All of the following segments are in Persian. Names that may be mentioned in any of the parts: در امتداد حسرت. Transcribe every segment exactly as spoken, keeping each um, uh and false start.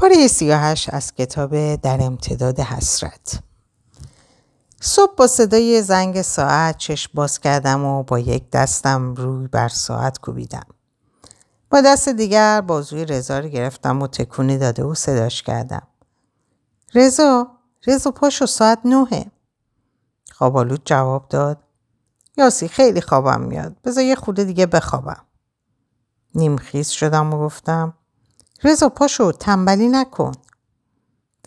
پاره سی و هشت از کتاب در امتداد حسرت. صبح با صدای زنگ ساعت چشم باز کردم و با یک دستم روی بر ساعت کوبیدم. با دست دیگر بازوی رضا رو گرفتم و تکونی داده و صداش کردم. رضا، رضا پاشو ساعت نهه. خوابالود جواب داد. یاسی خیلی خوابم میاد. بذار یه خورده دیگه بخوابم. نیمخیز شدم و گفتم. رضا پاشو تنبلی نکن.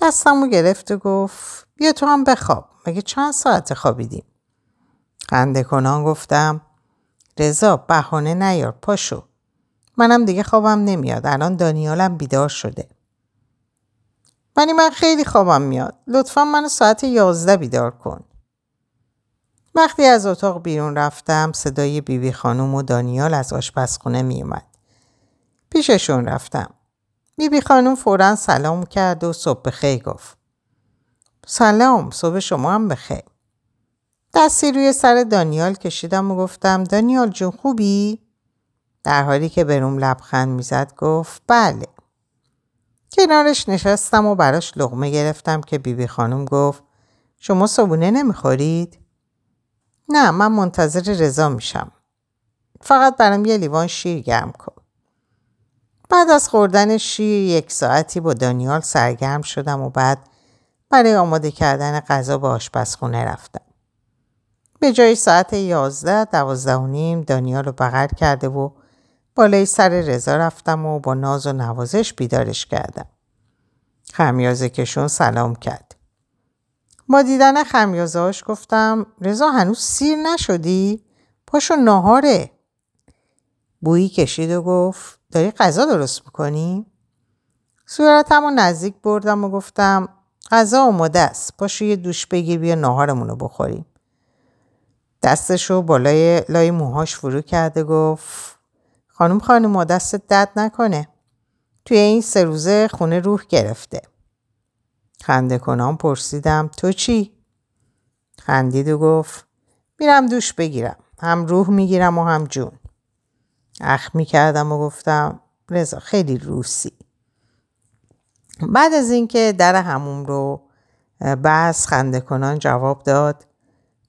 دستم رو گرفت و گفت بیا تو هم بخواب. مگه چند ساعت خوابیدیم؟ خنده کنان گفتم. رضا بهانه نیار پاشو. منم دیگه خوابم نمیاد. الان دانیالم بیدار شده. منی من خیلی خوابم میاد. لطفا منو ساعت یازده بیدار کن. وقتی از اتاق بیرون رفتم صدای بیبی خانم و دانیال از آشپزخونه می اومد. پیششون رفتم. بیبی خانم فوراً سلام کرد و صبح بخیر گفت. سلام، صبح شما هم بخیر. دستی روی سر دانیال کشیدم و گفتم دانیال جون خوبی؟ در حالی که بروم لبخند میزد گفت بله. کنارش نشستم و براش لقمه گرفتم که بیبی خانم گفت شما صبونه نمیخورید؟ نه، من منتظر رضا میشم. فقط برام یه لیوان شیر گرم کن. بعد از خوردن شیر یک ساعتی با دانیال سرگرم شدم و بعد برای آماده کردن غذا به آشپزخونه رفتم. به جای ساعت یازده دوازده و نیم دانیال رو بغل کرده و بالای سر رضا رفتم و با ناز و نوازش بیدارش کردم. خمیازه کشون سلام کرد. با دیدن خمیازهاش گفتم رضا هنوز سیر نشدی؟ پاشو ناهاره. بویی کشید و گفت داری غذا درست میکنی؟ صورتم رو نزدیک بردم و گفتم غذا آماده است. پاشو یه دوش بگیر بیا ناهارمون رو بخوریم. دستشو بالای لای موهاش فرو کرده گفت خانم خانم ما دستت درد نکنه. توی این سه روزه خونه روح گرفته. خنده کنان پرسیدم تو چی؟ خندید و گفت میرم دوش بگیرم. هم روح میگیرم و هم جون. اخمی کردم و گفتم رضا خیلی روسی. بعد از اینکه در حموم رو بس خنده کنان جواب داد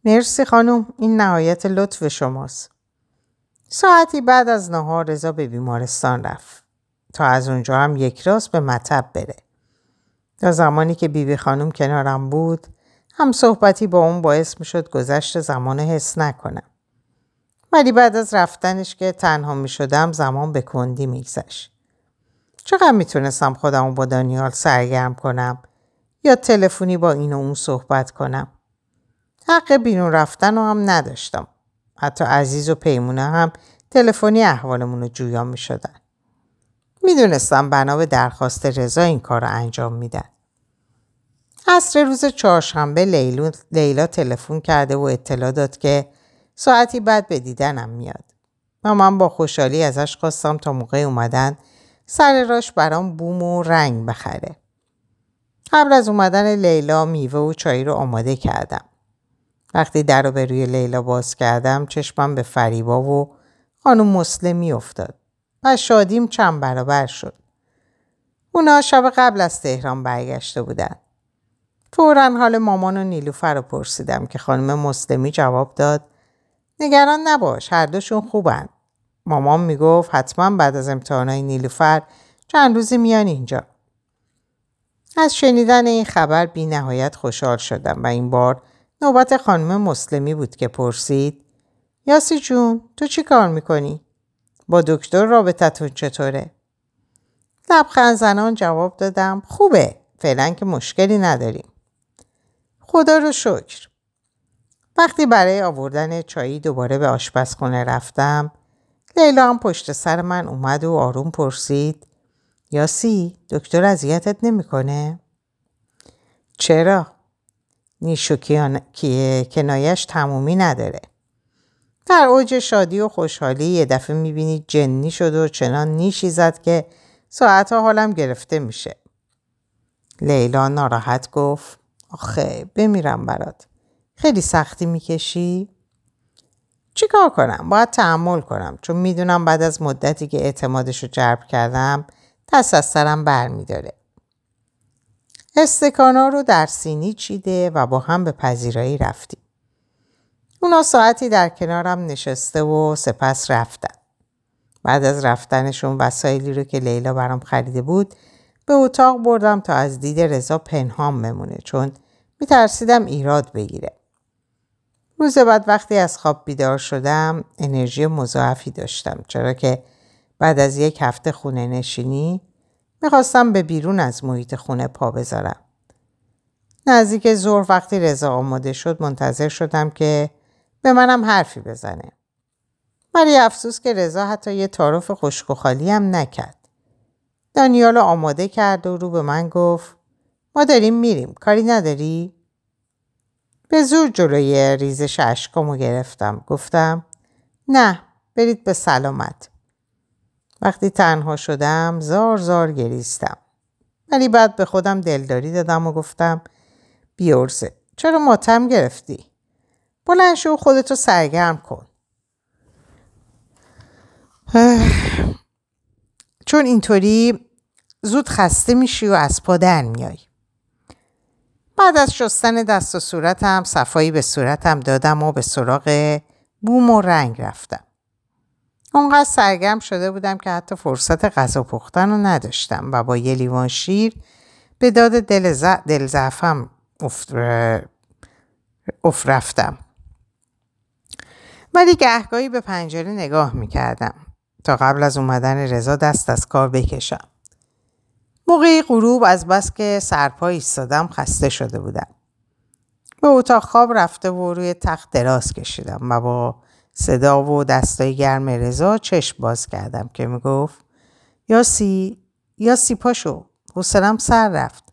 مرسی خانم این نهایت لطف شماست. ساعتی بعد از نهار رضا به بیمارستان رفت تا از اونجا هم یک راست به مطب بره. تا زمانی که بیبی خانم کنارم بود هم صحبتی با اون باعث می شد گذشت زمان حس نکنم. ولی بعد از رفتنش که تنها می شدم زمان به کندی می گذشت. چقدر می تونستم خودمو با دانیال سرگرم کنم یا تلفنی با این و اون صحبت کنم. حق بیرون رفتن رو هم نداشتم. حتی عزیز و پیمونه هم تلفنی احوالمون رو جویا می شدن. می دونستم بنا به درخواست رضا این کار رو انجام می دن. عصر روز چهارشنبه لیلا تلفن کرده و اطلاع داد که ساعتی بعد به دیدنم میاد. و من با خوشحالی ازش خواستم تا موقع اومدن سر راش برام بوم و رنگ بخره. قبل از اومدن لیلا میوه و چای رو آماده کردم. وقتی در رو به روی لیلا باز کردم چشمم به فریبا و خانم مسلمی افتاد و شادیم چند برابر شد. اونا شب قبل از تهران برگشته بودن. فوراً حال مامان و نیلوفر رو پرسیدم که خانم مسلمی جواب داد نگران نباش هر دوشون خوبن. مامان میگفت حتما بعد از امتحانای نیلوفر چند روزی میان اینجا. از شنیدن این خبر بی نهایت خوشحال شدم و این بار نوبت خانم مسلمی بود که پرسید یاسی جون تو چی کار میکنی؟ با دکتر رابطتون چطوره؟ لبخند زنان جواب دادم خوبه فعلا که مشکلی نداریم. خدا رو شکر. وقتی برای آوردن چایی دوباره به آشپزخونه رفتم لیلا هم پشت سر من اومد و آروم پرسید یاسی دکتر اذیتت نمیکنه؟ چرا؟ نیش و کنایش تمومی نداره. در اوج شادی و خوشحالی یه دفعه میبینی جنی شد و چنان نیشی زد که ساعتها حالم گرفته میشه. لیلا ناراحت گفت آخه بمیرم برات. خیلی سختی میکشی؟ چی کار کنم؟ باید تحمل کنم چون میدونم بعد از مدتی که اعتمادشو جلب کردم دست از سرم برمیداره. استکانا رو در سینی چیده و با هم به پذیرایی رفتیم. اونا ساعتی در کنارم نشسته و سپس رفتن. بعد از رفتنشون وسایلی رو که لیلا برام خریده بود به اتاق بردم تا از دید رضا پنهان بمونه، چون میترسیدم ایراد بگیره. روز بعد وقتی از خواب بیدار شدم انرژی مضاعفی داشتم، چرا که بعد از یک هفته خونه نشینی میخواستم به بیرون از محیط خونه پا بذارم. نزدیک ظهر وقتی رضا آماده شد منتظر شدم که به منم حرفی بزنه. ولی افسوس که رضا حتی یه تعارف خشک و خالی هم نکرد. دانیالو آماده کرد و رو به من گفت ما داریم میریم، کاری نداری؟ به زور جلوی ریزش اشکامو گرفتم. گفتم نه، برید به سلامت. وقتی تنها شدم زار زار گریستم، ولی بعد به خودم دلداری دادم و گفتم بیارزه، چرا ماتم گرفتی؟ بلند شو خودتو سرگرم کن. چون اینطوری زود خسته میشی و از پا در میای. بعد از شستن دست و صورتم صفایی به صورتم دادم و به سراغ بوم و رنگ رفتم. اونقدر سرگرم شده بودم که حتی فرصت غذا پختن رو نداشتم و با یه لیوان شیر به داد دل, ز... دل زعفم افت... اف رفتم. ولی گهگاهی به پنجره نگاه میکردم تا قبل از اومدن رضا دست از کار بکشم. موقعی غروب از بس که سرپا ایستادم خسته شده بودم. به اتاق خواب رفته و روی تخت دراز کشیدم و با صدا و دستای گرم رضا چشم باز کردم که میگفت یاسی یاسی پاشو، حوصله‌ام سر رفت.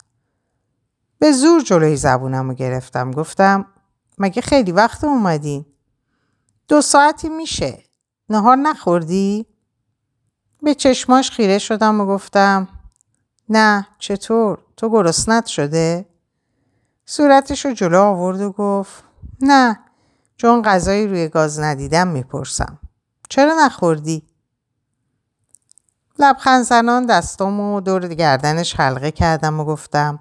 به زور جلوی زبونم رو گرفتم. گفتم مگه خیلی وقت اومدین؟ دو ساعتی میشه. نهار نخوردی؟ به چشماش خیره شدم و گفتم نه، چطور؟ تو گرسنت شده؟ صورتش رو جلو آورد و گفت نه، چون غذایی روی گاز ندیدم میپرسم. چرا نخوردی؟ لبخند زنان دستامو دور گردنش حلقه کردم و گفتم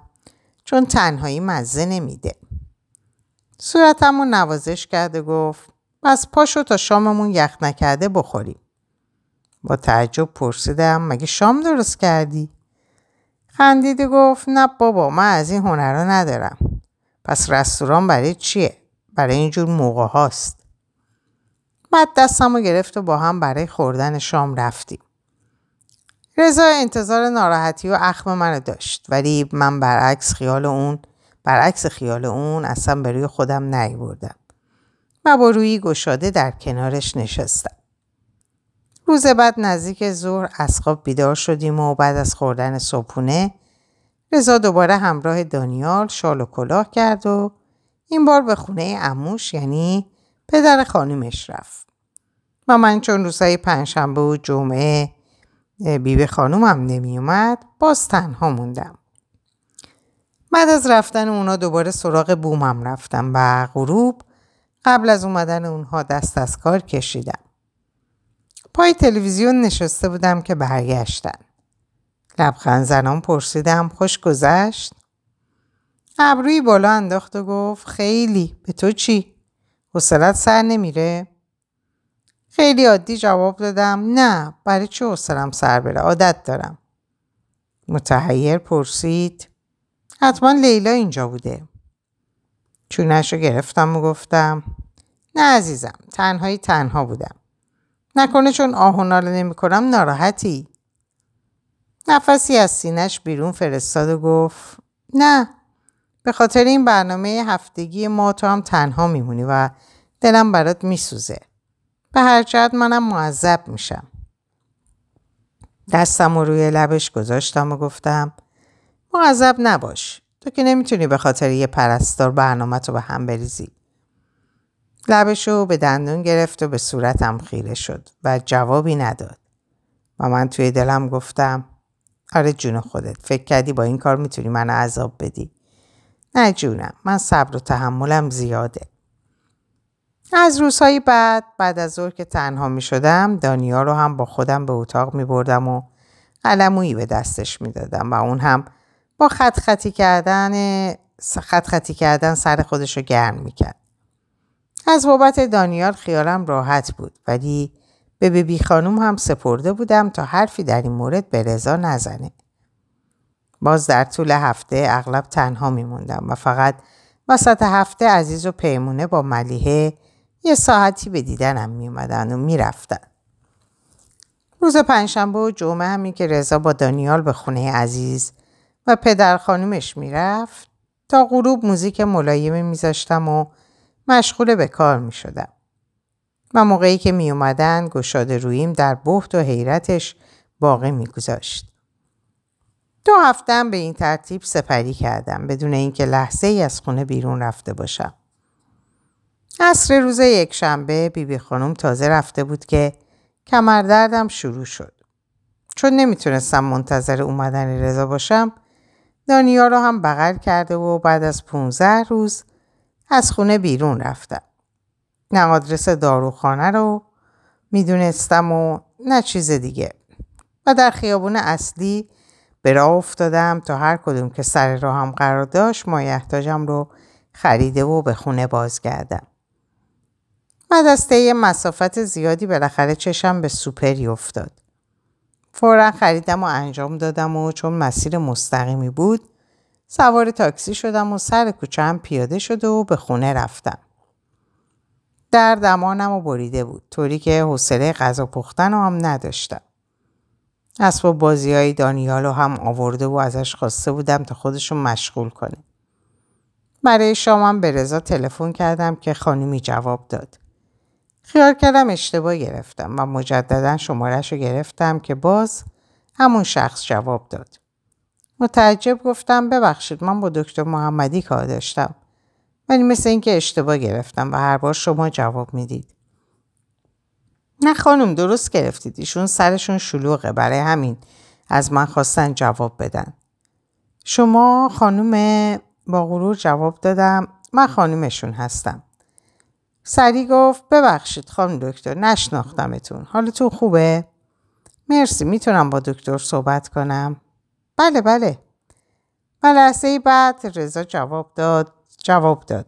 چون تنهایی مزه نمیده. صورتمو نوازش کرد و گفت بس پاشو تا شاممون یخ نکرده بخوریم. با تعجب پرسیدم مگه شام درست کردی؟ خندید و گفت نه بابا، من از این هنرها ندارم. پس رستوران برای چیه؟ برای اینجور موقع هاست. بعد دستمو گرفت و با هم برای خوردن شام رفتیم. رضا انتظار ناراحتی و اخم منو داشت، ولی من برعکس خیال اون برعکس خیال اون اصلا به روی خودم نیاوردم و با روی گشاده در کنارش نشستم. روز بعد نزدیک ظهر از خواب بیدار شدیم و بعد از خوردن صبحونه رضا دوباره همراه دانیال شال و کلاه کرد و این بار به خونه عموش یعنی پدر خانومش رفت و من چون روزهای پنجشنبه و جمعه بیبی خانومم نمی اومد باز تنها موندم. بعد از رفتن اونا دوباره سراغ بومم رفتم و غروب قبل از اومدن اونها دست از کار کشیدم. پای تلویزیون نشسته بودم که برگشتن. لبخند زنان پرسیدم خوش گذشت؟ ابروی بالا انداخت و گفت خیلی. به تو چی؟ حوصله‌ات سر نمیره؟ خیلی عادی جواب دادم نه، برای چه حوصله‌ام سر بره، عادت دارم. متحیر پرسید حتما لیلا اینجا بوده. چونه‌شو گرفتم و گفتم نه عزیزم، تنهایی تنها بودم. نکنه چون آه و ناله نمی کنم ناراحتی؟ نفسی از سینه‌اش بیرون فرستاد و گفت نه، به خاطر این برنامه هفتگی ما تو هم تنها میمونی و دلم برات میسوزه. به هر جهت منم معذب میشم. دستم روی لبش گذاشتم و گفتم معذب نباش، تو که نمیتونی به خاطر یه پرستار برنامه تو به هم بریزی. لبشو به دندون گرفت و به صورتم خیره شد و جوابی نداد و من توی دلم گفتم آره جون خودت، فکر کردی با این کار میتونی منو عذاب بدی؟ نه جونم، من صبر و تحملم زیاده. از روزهای بعد بعد از ظهر که تنها می شدم دانیال رو هم با خودم به اتاق می بردم و قلمویی به دستش می دادم و اون هم با خط خطی کردن خط خطی کردن سر خودش رو گرم میکرد. از بابت دانیال خیالم راحت بود، ولی به بیبی خانوم هم سپرده بودم تا حرفی در این مورد به رضا نزنه. باز در طول هفته اغلب تنها میموندم و فقط وسط هفته عزیز و پیمونه با ملیحه یه ساعتی به دیدنم میومدن و میرفتن. روز پنجشنبه و جمعه همین که رضا با دانیال به خونه عزیز و پدر خانومش میرفت، تا غروب موزیک ملایمی میذاشتم و مشغول به کار میشدم. و موقعی که میومدن گشاده رویم در بهت و حیرتش باقی میگذاشت. دو هفتم به این ترتیب سپری کردم بدون اینکه لحظه ای از خونه بیرون رفته باشم. عصر روز یک شنبه بیبی خانم تازه رفته بود که کمردردم شروع شد. چون نمیتونستم منتظر اومدن رضا باشم، دانیال رو هم بغل کرده و بعد از پونزده روز از خونه بیرون رفتم. نه آدرس داروخانه رو میدونستم و نه چیز دیگه، و در خیابون اصلی به راه افتادم تا هر کدوم که سر راهم قرار داشت مایحتاجم رو خریده و به خونه بازگردم. بعد از طی مسافت زیادی بالاخره چشم به سوپری افتاد. فورا خریدم و انجام دادم و چون مسیر مستقیمی بود سوار تاکسی شدم و سر کوچه هم پیاده شده و به خونه رفتم. در دمانم و بریده بود، طوری که حوصله غذا پختن رو هم نداشتم. اسباب بازی های دانیال رو هم آورده و ازش خواسته بودم تا خودشو مشغول کنه. برای شامم به رضا تلفن کردم که خانومی جواب داد. خیال کردم اشتباه گرفتم و مجددا شماره‌شو گرفتم که باز همون شخص جواب داد. متعجب گفتم ببخشید من با دکتر محمدی کار داشتم، ولی مثل این که اشتباه گرفتم و هر بار شما جواب میدید. نه خانم درست گرفتید، ایشون سرشون شلوغه، برای همین از من خواستن جواب بدن. شما خانم؟ با غرور جواب دادم من خانمشون هستم. سری گفت ببخشید خانم دکتر نشناختمتون، حالتون خوبه؟ مرسی، میتونم با دکتر صحبت کنم؟ بله بله. و لحظه بعد رضا جواب داد جواب داد.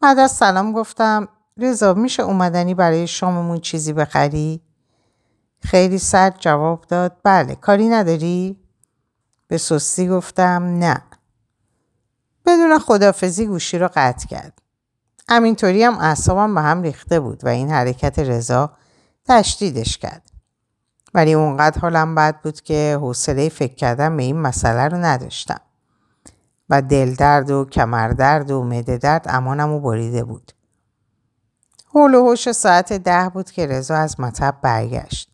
بعد از سلام گفتم رضا میشه اومدنی برای شاممون چیزی بخری؟ خیلی سرد جواب داد بله، کاری نداری؟ به سستی گفتم نه. بدون خداحافظی گوشی رو قطع کرد. همینطوری هم اعصابم به هم ریخته بود و این حرکت رضا تشدیدش کرد. ولی اونقدر حالم بد بود که حوصله فکر کردن به این مسئله رو نداشتم و دل درد و کمر درد و معده درد امانم رو بریده بود. هول و هوش ساعت ده بود که رضا از مطب برگشت.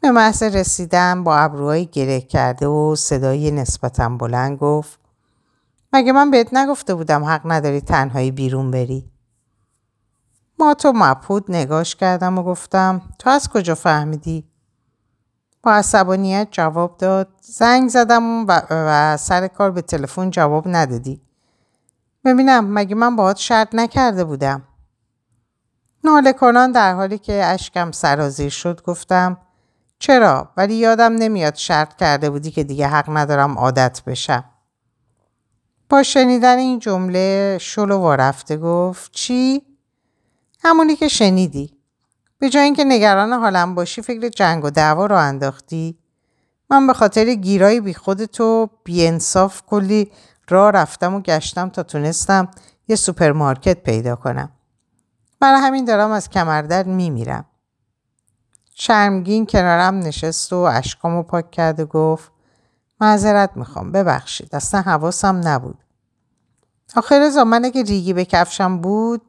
به محض رسیدم با ابروهای گره کرده و صدای نسبتاً بلند گفت مگه من بهت نگفته بودم حق نداری تنهایی بیرون بری؟ ما تو مبهوت نگاش کردم و گفتم تو از کجا فهمیدی؟ با عصبانیت جواب داد زنگ زدم و, و سر کار به تلفن جواب ندادی. ببینم مگه من باهات شرط نکرده بودم؟ ناله کنان در حالی که اشکم سرازیر شد گفتم چرا، ولی یادم نمیاد شرط کرده بودی که دیگه حق ندارم عادت بشم. با شنیدن این جمله شلو وارفته گفت چی؟ همونی که شنیدی. به جای اینکه نگران حالم باشی فکر جنگ و دعوا رو انداختی. من به خاطر گیرایی بی خود تو بی انصاف کلی راه رفتم و گشتم تا تونستم یه سوپرمارکت پیدا کنم. برای همین دارم از کمردرد میمیرم. شرمگین کنارم نشست و اشکامو پاک کرد و گفت معذرت میخوام ببخشید اصلا حواسم نبود. آخه رضا من اگه ریگی به کفشم بود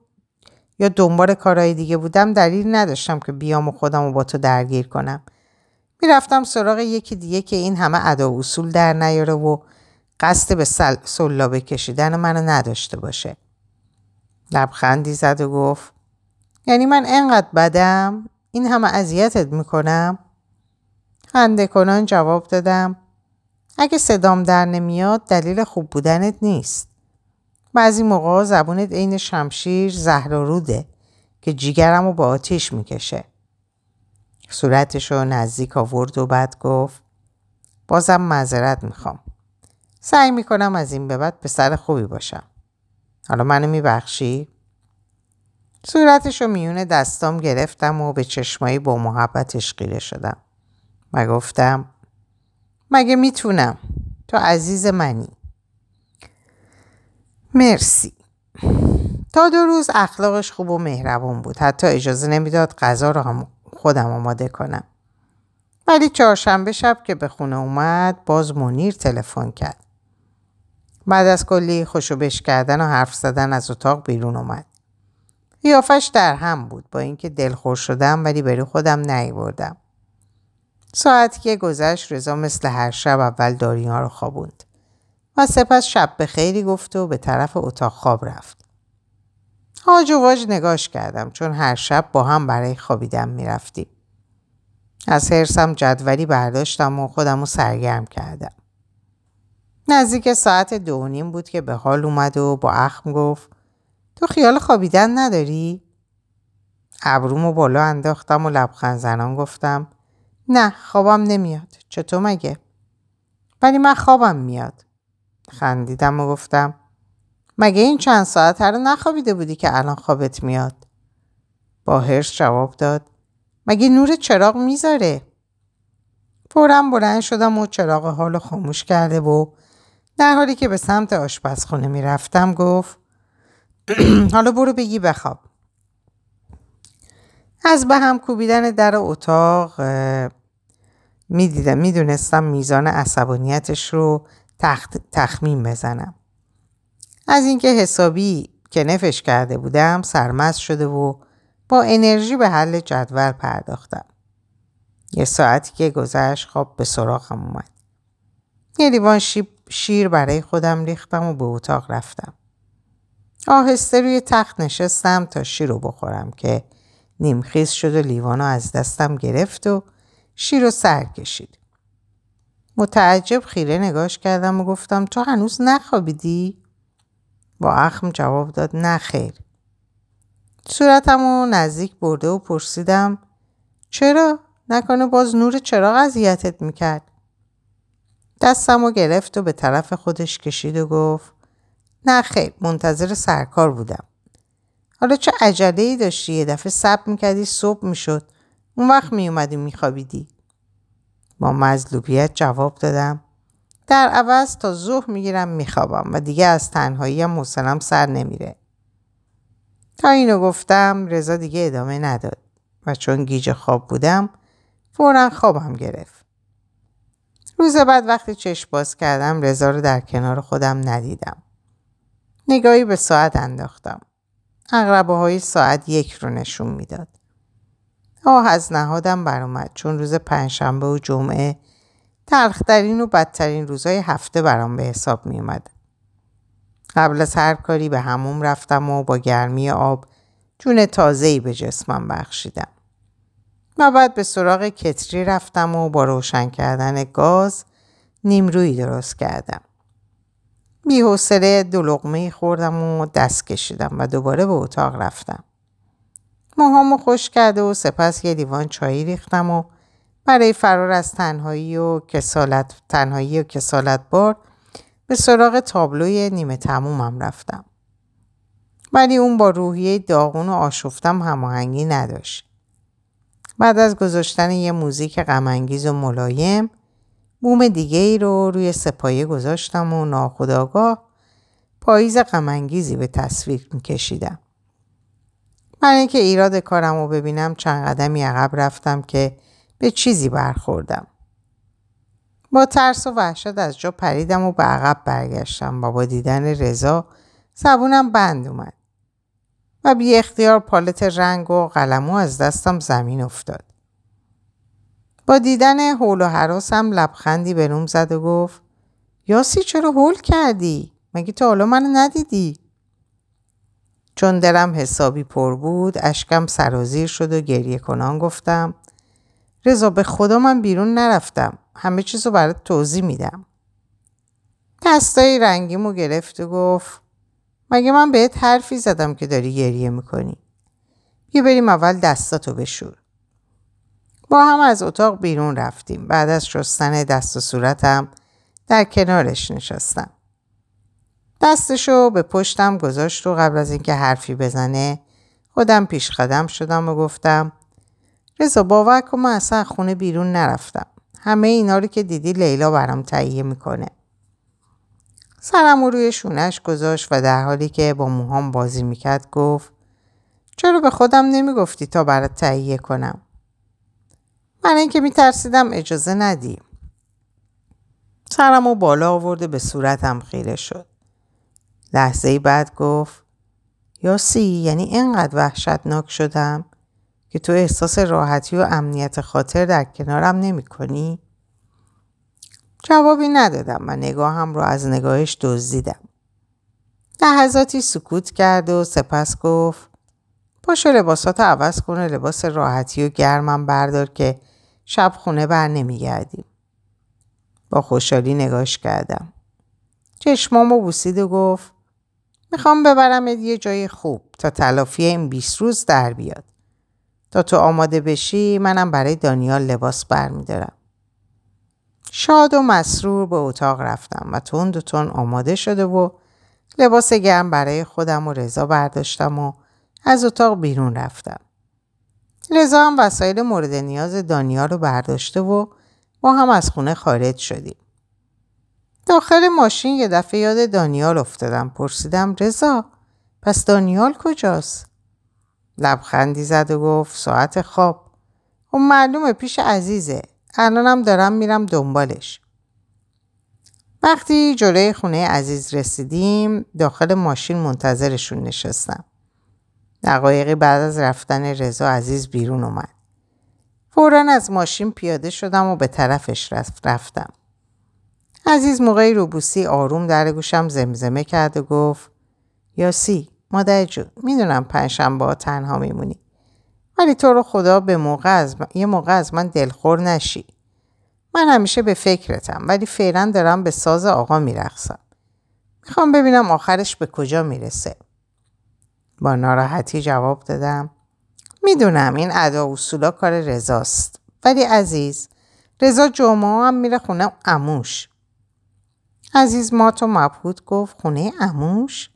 یا دنبال کارهای دیگه بودم دلیل نداشتم که بیام و خودم رو با تو درگیر کنم. میرفتم سراغ یکی دیگه که این همه ادا و اصول در نیاره و قصد به سل... سلابه کشیدن منو نداشته باشه. لبخندی زد و گفت یعنی من انقدر بدم؟ این همه اذیتت میکنم؟ خنده کنان جواب دادم اگه صدام در نمیاد دلیل خوب بودنت نیست. بعضی موقعا زبونت عین شمشیر زهر و روده که جیگرم رو با آتیش میکشه. صورتش رو نزدیک آورد و بعد گفت بازم معذرت میخوام. سعی میکنم از این به بعد پسر خوبی باشم. حالا منو میبخشی؟ صورتشو میونه دستام گرفتم و به چشمایی با محبتش خیره شدم و گفتم مگه میتونم؟ تو عزیز منی. مرسی. تا دو روز اخلاقش خوب و مهربون بود. حتی اجازه نمیداد غذا رو هم خودم آماده کنم. ولی چهارشنبه شب که به خونه اومد باز منیر تلفن کرد. بعد از کلی خوشوبش کردن و حرف زدن از اتاق بیرون اومد. قیافش در هم بود. با اینکه دلخور شدم ولی برای خودم نیاوردم. ساعتی که گذشت رضا مثل هر شب اول داریا رو خوابوند و سپس شب به خیری گفت و به طرف اتاق خواب رفت. هاج و واج نگاش کردم چون هر شب با هم برای خوابیدن میرفتیم. از حرصم جدولی برداشتم و خودم رو سرگرم کردم. نزدیک ساعت دو و نیم بود که به حال اومد و با اخم گفت تو خیال خوابیدن نداری؟ ابرومو بالا انداختم و لبخند زنان گفتم نه خوابم نمیاد. چطور مگه؟ ولی من خوابم میاد. خندیدم و گفتم مگه این چند ساعت رو نخوابیده بودی که الان خوابت میاد؟ با هرس جواب داد مگه نور چراغ میذاره؟ فوراً بلند شدم و چراغ حالو خاموش کرده و در حالی که به سمت آشپزخونه میرفتم گفت حالا برو بگی بخواب. از به هم کوبیدن در اتاق میدیدم میدونستم میزان عصبانیتش رو تخت تخمین بزنم. از اینکه حسابی کنفش کرده بودم سرمست شده و با انرژی به حل جدول پرداختم. یه ساعتی که گذشت خواب به سراغم اومد. یه لیوان شیر برای خودم ریختم و به اتاق رفتم. آهسته روی تخت نشستم تا شیر رو بخورم که نیمخیز شد و لیوانو از دستم گرفت و شیر رو سر کشید. متعجب خیره نگاش کردم و گفتم تو هنوز نخوابیدی؟ با اخم جواب داد نه خیر. صورتمو نزدیک برده و پرسیدم چرا؟ نکنه باز نور چراغ اذیتت میکرد؟ دستمو گرفت و به طرف خودش کشید و گفت نه خیر، منتظر سرکار بودم. حالا چه عجله‌ای داشتی؟ یه دفعه صبر میکردی صبح میشد، اون وقت میومدی میخوابیدی. با مظلومیت جواب دادم در عوض تا ظهر میگیرم میخوابم و دیگه از تنهاییم حوصله‌ام سر نمیره. تا اینو گفتم رضا دیگه ادامه نداد و چون گیج خواب بودم فوراً خوابم گرفت. روز بعد وقتی چشم باز کردم رضا رو در کنار خودم ندیدم. نگاهی به ساعت انداختم. عقربه های ساعت یک رو نشون میداد. آه از نهادم برآمد چون روز پنجشنبه و جمعه تلخترین و بدترین روزهای هفته برام به حساب می اومد. قبل از هر کاری به حموم رفتم و با گرمی آب جون تازه‌ای به جسمم بخشیدم. و بعد به سراغ کتری رفتم و با روشن کردن گاز نیمرویی درست کردم. بی‌حوصله دو لقمه خوردم و دست کشیدم و دوباره به اتاق رفتم. موهامو خشک کرده و سپس یه لیوان چای ریختم و برای فرار از تنهایی و کسالت تنهایی و کسالت بار به سراغ تابلوی نیمه تمومم رفتم. ولی اون با روحیه داغون و آشفتم هماهنگی نداشت. بعد از گذاشتن یه موزیک غم انگیز و ملایم بوم دیگه ای رو روی سپایه گذاشتم و ناخودآگاه پاییز غم انگیزی به تصویر می‌کشیدم. من اینکه ایراد کارم رو ببینم چند قدمی عقب رفتم که به چیزی برخوردم. با ترس و وحشت از جا پریدم و به عقب برگشتم. با دیدن رضا زبونم بند اومد و بی اختیار پالت رنگ و قلمو از دستم زمین افتاد. با دیدن هول و هراسم لبخندی به روم زد و گفت یاسی چرا هول کردی؟ مگه تا حالا منو ندیدی؟ چون دلم حسابی پر بود اشکم سرازیر شد و گریه کنان گفتم رضا به خدا من بیرون نرفتم. همه چیزو برات توضیح میدم. دستای رنگیمو گرفت و گفت مگه من بهت حرفی زدم که داری گریه میکنی؟ بیا بریم اول دستاتو بشور. با هم از اتاق بیرون رفتیم. بعد از شستن دست و صورتم در کنارش نشستم. دستشو به پشتم گذاشت و قبل از اینکه حرفی بزنه خودم پیش قدم شدم و گفتم رضا باور کن من اصلا خونه بیرون نرفتم. همه اینا رو که دیدی لیلا برام تهیه میکنه. سرم روی شونش گذاشت و در حالی که با موهام بازی میکرد گفت چرا به خودم نمیگفتی تا برات تهیه کنم؟ من اینکه میترسیدم اجازه ندی. سرمو بالا آورده به صورتم خیره شد. لحظه‌ای بعد گفت یاسی یعنی اینقدر وحشتناک شدم که تو احساس راحتی و امنیت خاطر در کنارم نمی کنی؟ جوابی ندادم و نگاهم رو از نگاهش دزدیدم. لحظاتی سکوت کرد و سپس گفت پاشو لباسات عوض کن و لباس راحتی و گرمم بردار که شب خونه بر نمی گردیم. با خوشحالی نگاش کردم. چشمامو بوسید و گفت میخوام ببرمت یه جای خوب تا تلافی این بیست روز در بیاد. تا تو آماده بشی منم برای دانیال لباس برمیدارم. شاد و مسرور به اتاق رفتم و تند و تند آماده شده و لباس گرم برای خودم و رضا برداشتم و از اتاق بیرون رفتم. رضا هم وسایل مورد نیاز دانیال رو برداشته و ما هم از خونه خارج شدیم. داخل ماشین یه دفعه یاد دانیال افتادم. پرسیدم رضا پس دانیال کجاست؟ لبخندی زد و گفت ساعت خواب. اون معلومه پیش عزیزه. الانم دارم میرم دنبالش. وقتی جلوی خونه عزیز رسیدیم داخل ماشین منتظرشون نشستم. دقایقی بعد از رفتن رضا عزیز بیرون اومد. فوراً از ماشین پیاده شدم و به طرفش رفتم. عزیز موقعی روبوسی آروم در گوشم زمزمه کرد و گفت یاسی مادر جون میدونم پنجشنبه ها تنها میمونی ولی تو رو خدا به موقع از من... یه موقع از من دلخور نشی. من همیشه به فکرتم ولی فعلا دارم به ساز آقا میرقصم. میخوام ببینم آخرش به کجا میرسه. با ناراحتی جواب دادم میدونم این ادا و اصولا کار رضاست ولی عزیز رضا جمعه هم میره خونه عموش. عزیز مات و مبهوت گفت خونه عموش؟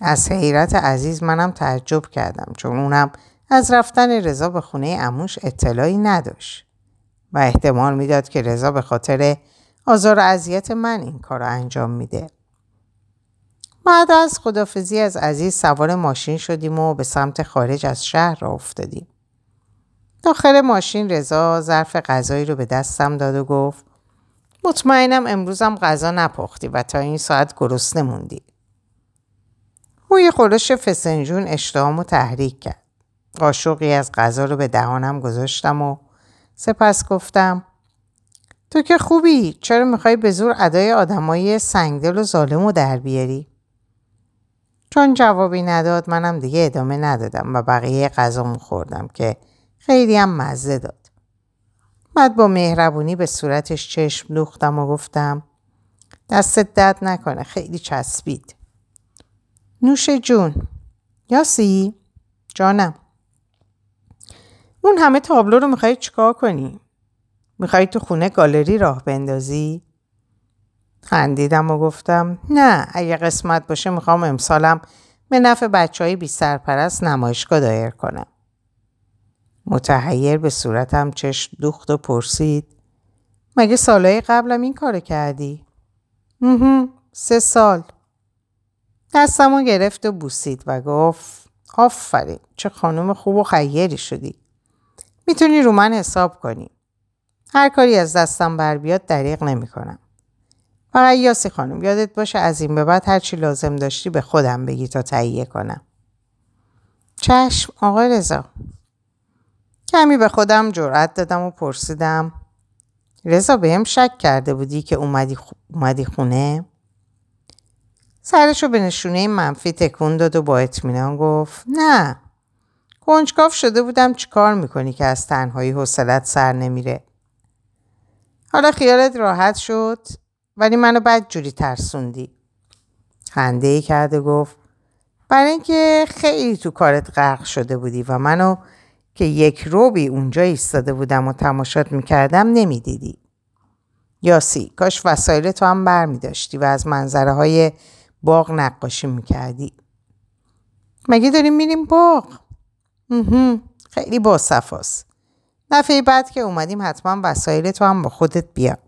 از حیرت عزیز منم تعجب کردم چون اونم از رفتن رضا به خونه عموش اطلاعی نداشت و احتمال میداد که رضا به خاطر آزار و اذیت من این کارو انجام میده. بعد از خدافزی از عزیز سوار ماشین شدیم و به سمت خارج از شهر راه افتادیم. داخل ماشین رضا ظرف غذایی رو به دستم داد و گفت مطمئنم امروزم غذا نپختی و تا این ساعت گرسنه موندی. بوی خورش فسنجون اشتهامو تحریک کرد. قاشقی از غذا رو به دهانم گذاشتم و سپس گفتم تو که خوبی چرا میخوای به زور ادای آدمای سنگدل و ظالمو در بیاری؟ چون جوابی نداد منم دیگه ادامه ندادم و بقیه غذامو خوردم که خیلی هم مزه داد. بعد با مهربونی به صورتش چشم دوختم و گفتم دستت درد نکنه خیلی چسبید. نوش جون. یاسی جانم اون همه تابلو رو میخوای چیکار کنی؟ میخوای تو خونه گالری راه بندازی؟ خندیدم و گفتم نه اگه قسمت باشه میخوام امسالم به نفع بچه های بی سرپرست نمایشگاه دایر کنم. متحیر به صورتم چشم دوخت و پرسید مگه سالهای قبلم این کارو کردی؟ مهم سه سال. دستمو گرفت و بوسید و گفت آفرین چه خانم خوب و خیری شدی. میتونی رو من حساب کنی. هر کاری از دستم بر بیاد دریغ نمی کنم. فقط یاسی خانم یادت باشه از این به بعد هرچی لازم داشتی به خودم بگی تا تهیه کنم. چشم آقا رضا. کمی به خودم جرأت دادم و پرسیدم رضا بهم شک کرده بودی که اومدی, خو... اومدی خونه؟ سرشو به نشونه منفی تکون داد و با اطمینان گفت نه کنجکاو شده بودم چی کار میکنی که از تنهایی حوصلت سر نمیره. حالا خیالت راحت شد ولی منو بد جوری ترسوندی. خنده‌ای کرد و گفت برای اینکه خیلی تو کارت غرق شده بودی و منو که یک روبی اونجا ایستاده بودم و تماشات میکردم نمیدیدی. یاسی، کاش وسایل تو هم بر می داشتی و از منظره های باغ نقاشی می کردی. مگه داریم میریم باغ؟ خیلی با صفاست. دفعه بعد که اومدیم حتما وسایل تو هم با خودت بیار.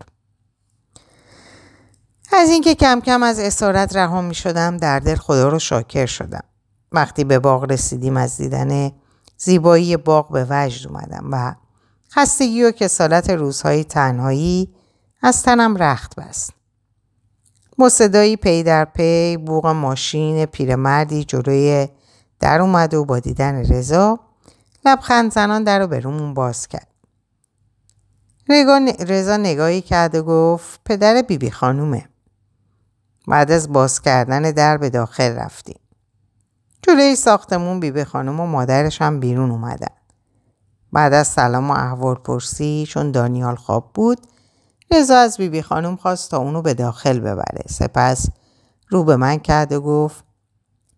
از اینکه کم کم از اسارت رها می شدم در دل خدا رو شاکر شدم. وقتی به باغ رسیدیم از دیدن زیبایی باغ به وجد اومدم و خستگی و کسالت روزهای تنهایی از تنم رخت بست. با صدایی پی در پی بوق ماشین پیرمردی جلوی در اومد و با دیدن رضا لبخند زنان در رو به رومون باز کرد. رضا نگاهی کرد و گفت پدر بیبی بی خانومه. بعد از باز کردن در به داخل رفتیم. جلوی ساختمون بیبی بی خانوم و مادرش هم بیرون اومدن. بعد از سلام و احوال پرسی، چون دانیال خواب بود، رضا از بیبی بی خانوم خواست تا اونو به داخل ببره. سپس رو به من کرد و گفت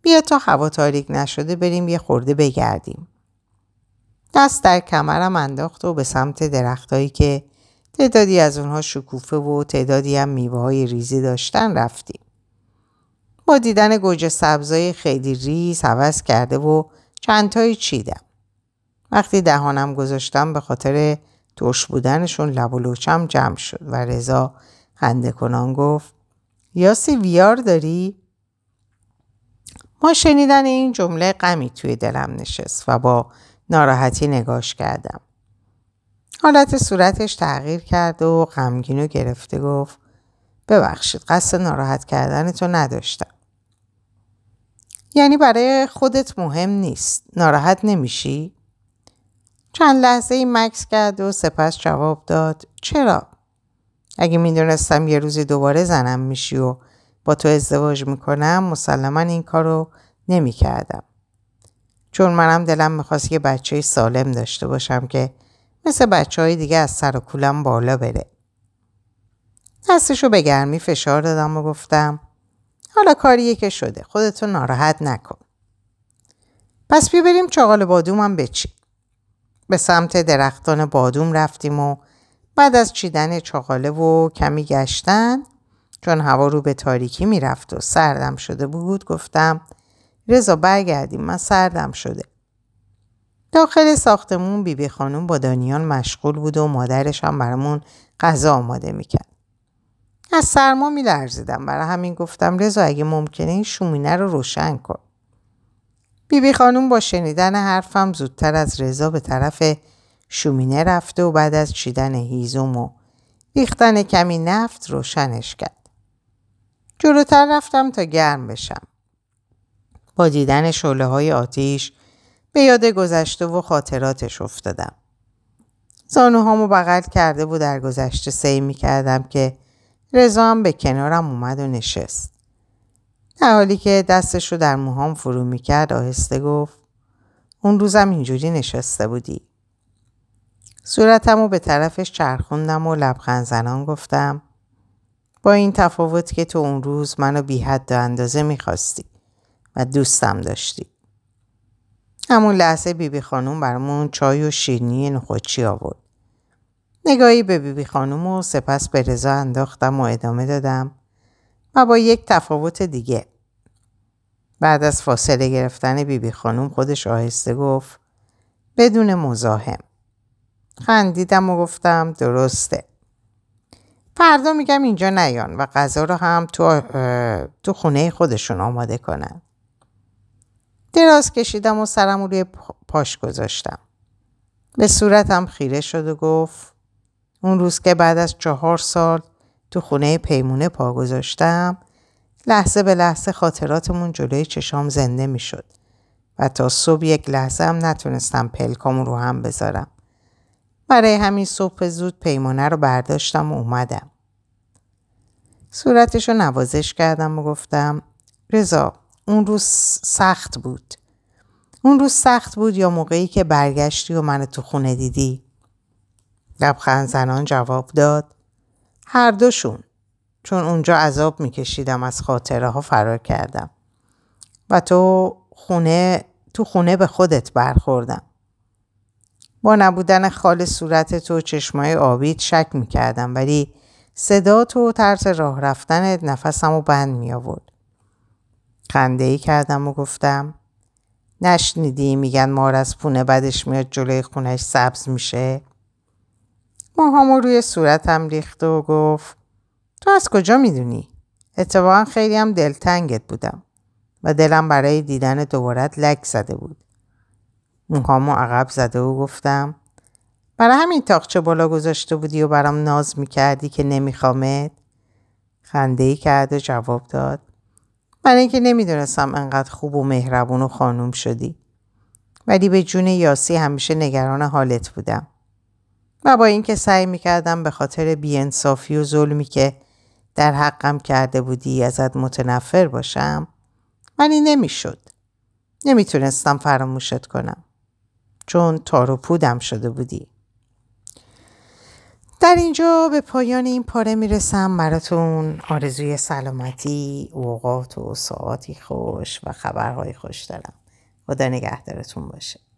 بیا تا هوا تاریک نشده بریم یه خورده بگردیم. دست در کمرم انداخت و به سمت درختایی که تعدادی از اونها شکوفه و تعدادی هم میوه‌های ریزی داشتن رفتیم. با دیدن گوجه سبزای خیلی ریز هوس کرده و چند تایی چیدم. وقتی دهانم گذاشتم به خاطر ترش بودنشون لب و لوچم جمع شد و رضا خنده کنان گفت یاسی ویار داری؟ ما شنیدن این جمله غمی توی دلم نشست و با ناراحتی نگاش کردم. حالت صورتش تغییر کرد و غمگینو گرفته گفت ببخشید قصد ناراحت کردن تو نداشتم. یعنی برای خودت مهم نیست؟ ناراحت نمیشی؟ چند لحظه ای مکث کرد و سپس جواب داد چرا؟ اگه میدونستم یه روزی دوباره زنم میشی و با تو ازدواج میکنم مسلما این کارو نمیکردم. چون منم دلم میخواست یه بچه سالم داشته باشم که مثل بچه های دیگه از سر و کولم بالا بره. دستشو به گرمی فشار دادم و گفتم حالا کاریه که شده، خودتو ناراحت نکن. پس بیا بریم چغال بادومم بچی. به سمت درختان بادوم رفتیم و بعد از چیدن چغاله و کمی گشتن، چون هوا رو به تاریکی میرفت و سردم شده بود، گفتم رضا برگردیم من سردم شده. داخل ساختمون بیبی بی خانوم با دانیال مشغول بود و مادرش هم برامون غذا آماده میکرد. از سرما میلرزیدم، برای همین گفتم رضا اگه ممکنه این شومینه رو روشن کن. بیبی بی خانوم با شنیدن حرفم زودتر از رضا به طرف شومینه رفته و بعد از چیدن هیزم و ریختن کمی نفت روشنش کرد. جلوتر رفتم تا گرم بشم. با دیدن شعله‌های آتش به یاد گذشته و خاطراتش افتادم. زانوهامو بغل کرده و در گذشته سعی می‌کردم که رضا هم به کنارم اومد و نشست. در حالی که دستش رو در موهام فرو می‌کرد آهسته گفت اون روزم اینجوری نشسته بودی. صورتمو به طرفش چرخوندم و لبخند زنان گفتم با این تفاوت که تو اون روز منو بی حد و اندازه می‌خواستی و دوستم داشتی. همون لحظه بیبی بی خانوم برامون چای و شیرینی نخودچی آورد. نگاهی به بیبی بی خانوم و سپس به رضا انداختم و ادامه دادم و با یک تفاوت دیگه. بعد از فاصله گرفتن بیبی بی خانوم خودش آهسته گفت بدون مزاحم. خندیدم و گفتم درسته. فردا میگم اینجا نیان و غذا رو هم تو تو خونه خودشون آماده کنن. دراز کشیدم و سرم روی پاش گذاشتم. به صورتم خیره شد و گفت اون روز که بعد از چهار سال تو خونه پیمونه پا گذاشتم، لحظه به لحظه خاطراتمون جلوی چشام زنده می شد و تا صبح یک لحظه هم نتونستم پلکام رو هم بذارم. برای همین صبح زود پیمونه رو برداشتم و اومدم. صورتش رو نوازش کردم و گفتم رضا اون روز سخت بود. اون روز سخت بود یا موقعی که برگشتی و منو تو خونه دیدی؟ لبخند زنان جواب داد هر دوشون، چون اونجا عذاب میکشیدم از خاطره ها فرار کردم و تو خونه تو خونه به خودت برخوردم. با نبودن خال صورت تو چشمای آبیت شک میکردم، ولی صدات و طرز راه رفتنت نفسم رو بند می آورد. خنده‌ای کردم و گفتم نشنیدی میگن مار از پونه بدش میاد جلوی خونش سبز میشه؟ موهامو روی صورتم ریخت و گفت تو از کجا میدونی؟ اتفاقا خیلی هم دلتنگت بودم و دلم برای دیدن دوباره‌ت لک زده بود. موهامو عقب زده و گفتم برای همین تاقچه بالا گذاشته بودی و برام ناز میکردی که نمیخوامت؟ خنده‌ای کرد و جواب داد من اینکه نمیدونستم انقدر خوب و مهربون و خانوم شدی، ولی به جون یاسی همیشه نگران حالت بودم و با اینکه سعی میکردم به خاطر بی‌انصافی و ظلمی که در حقم کرده بودی ازت متنفر باشم، ولی نمیشد. نمیتونستم فراموشت کنم چون تار و پودم شده بودی. در اینجا به پایان این پاره میرسم. براتون آرزوی سلامتی، اوقات و ساعاتی خوش و خبرهای خوش دارم. خدا نگهدارتون باشه.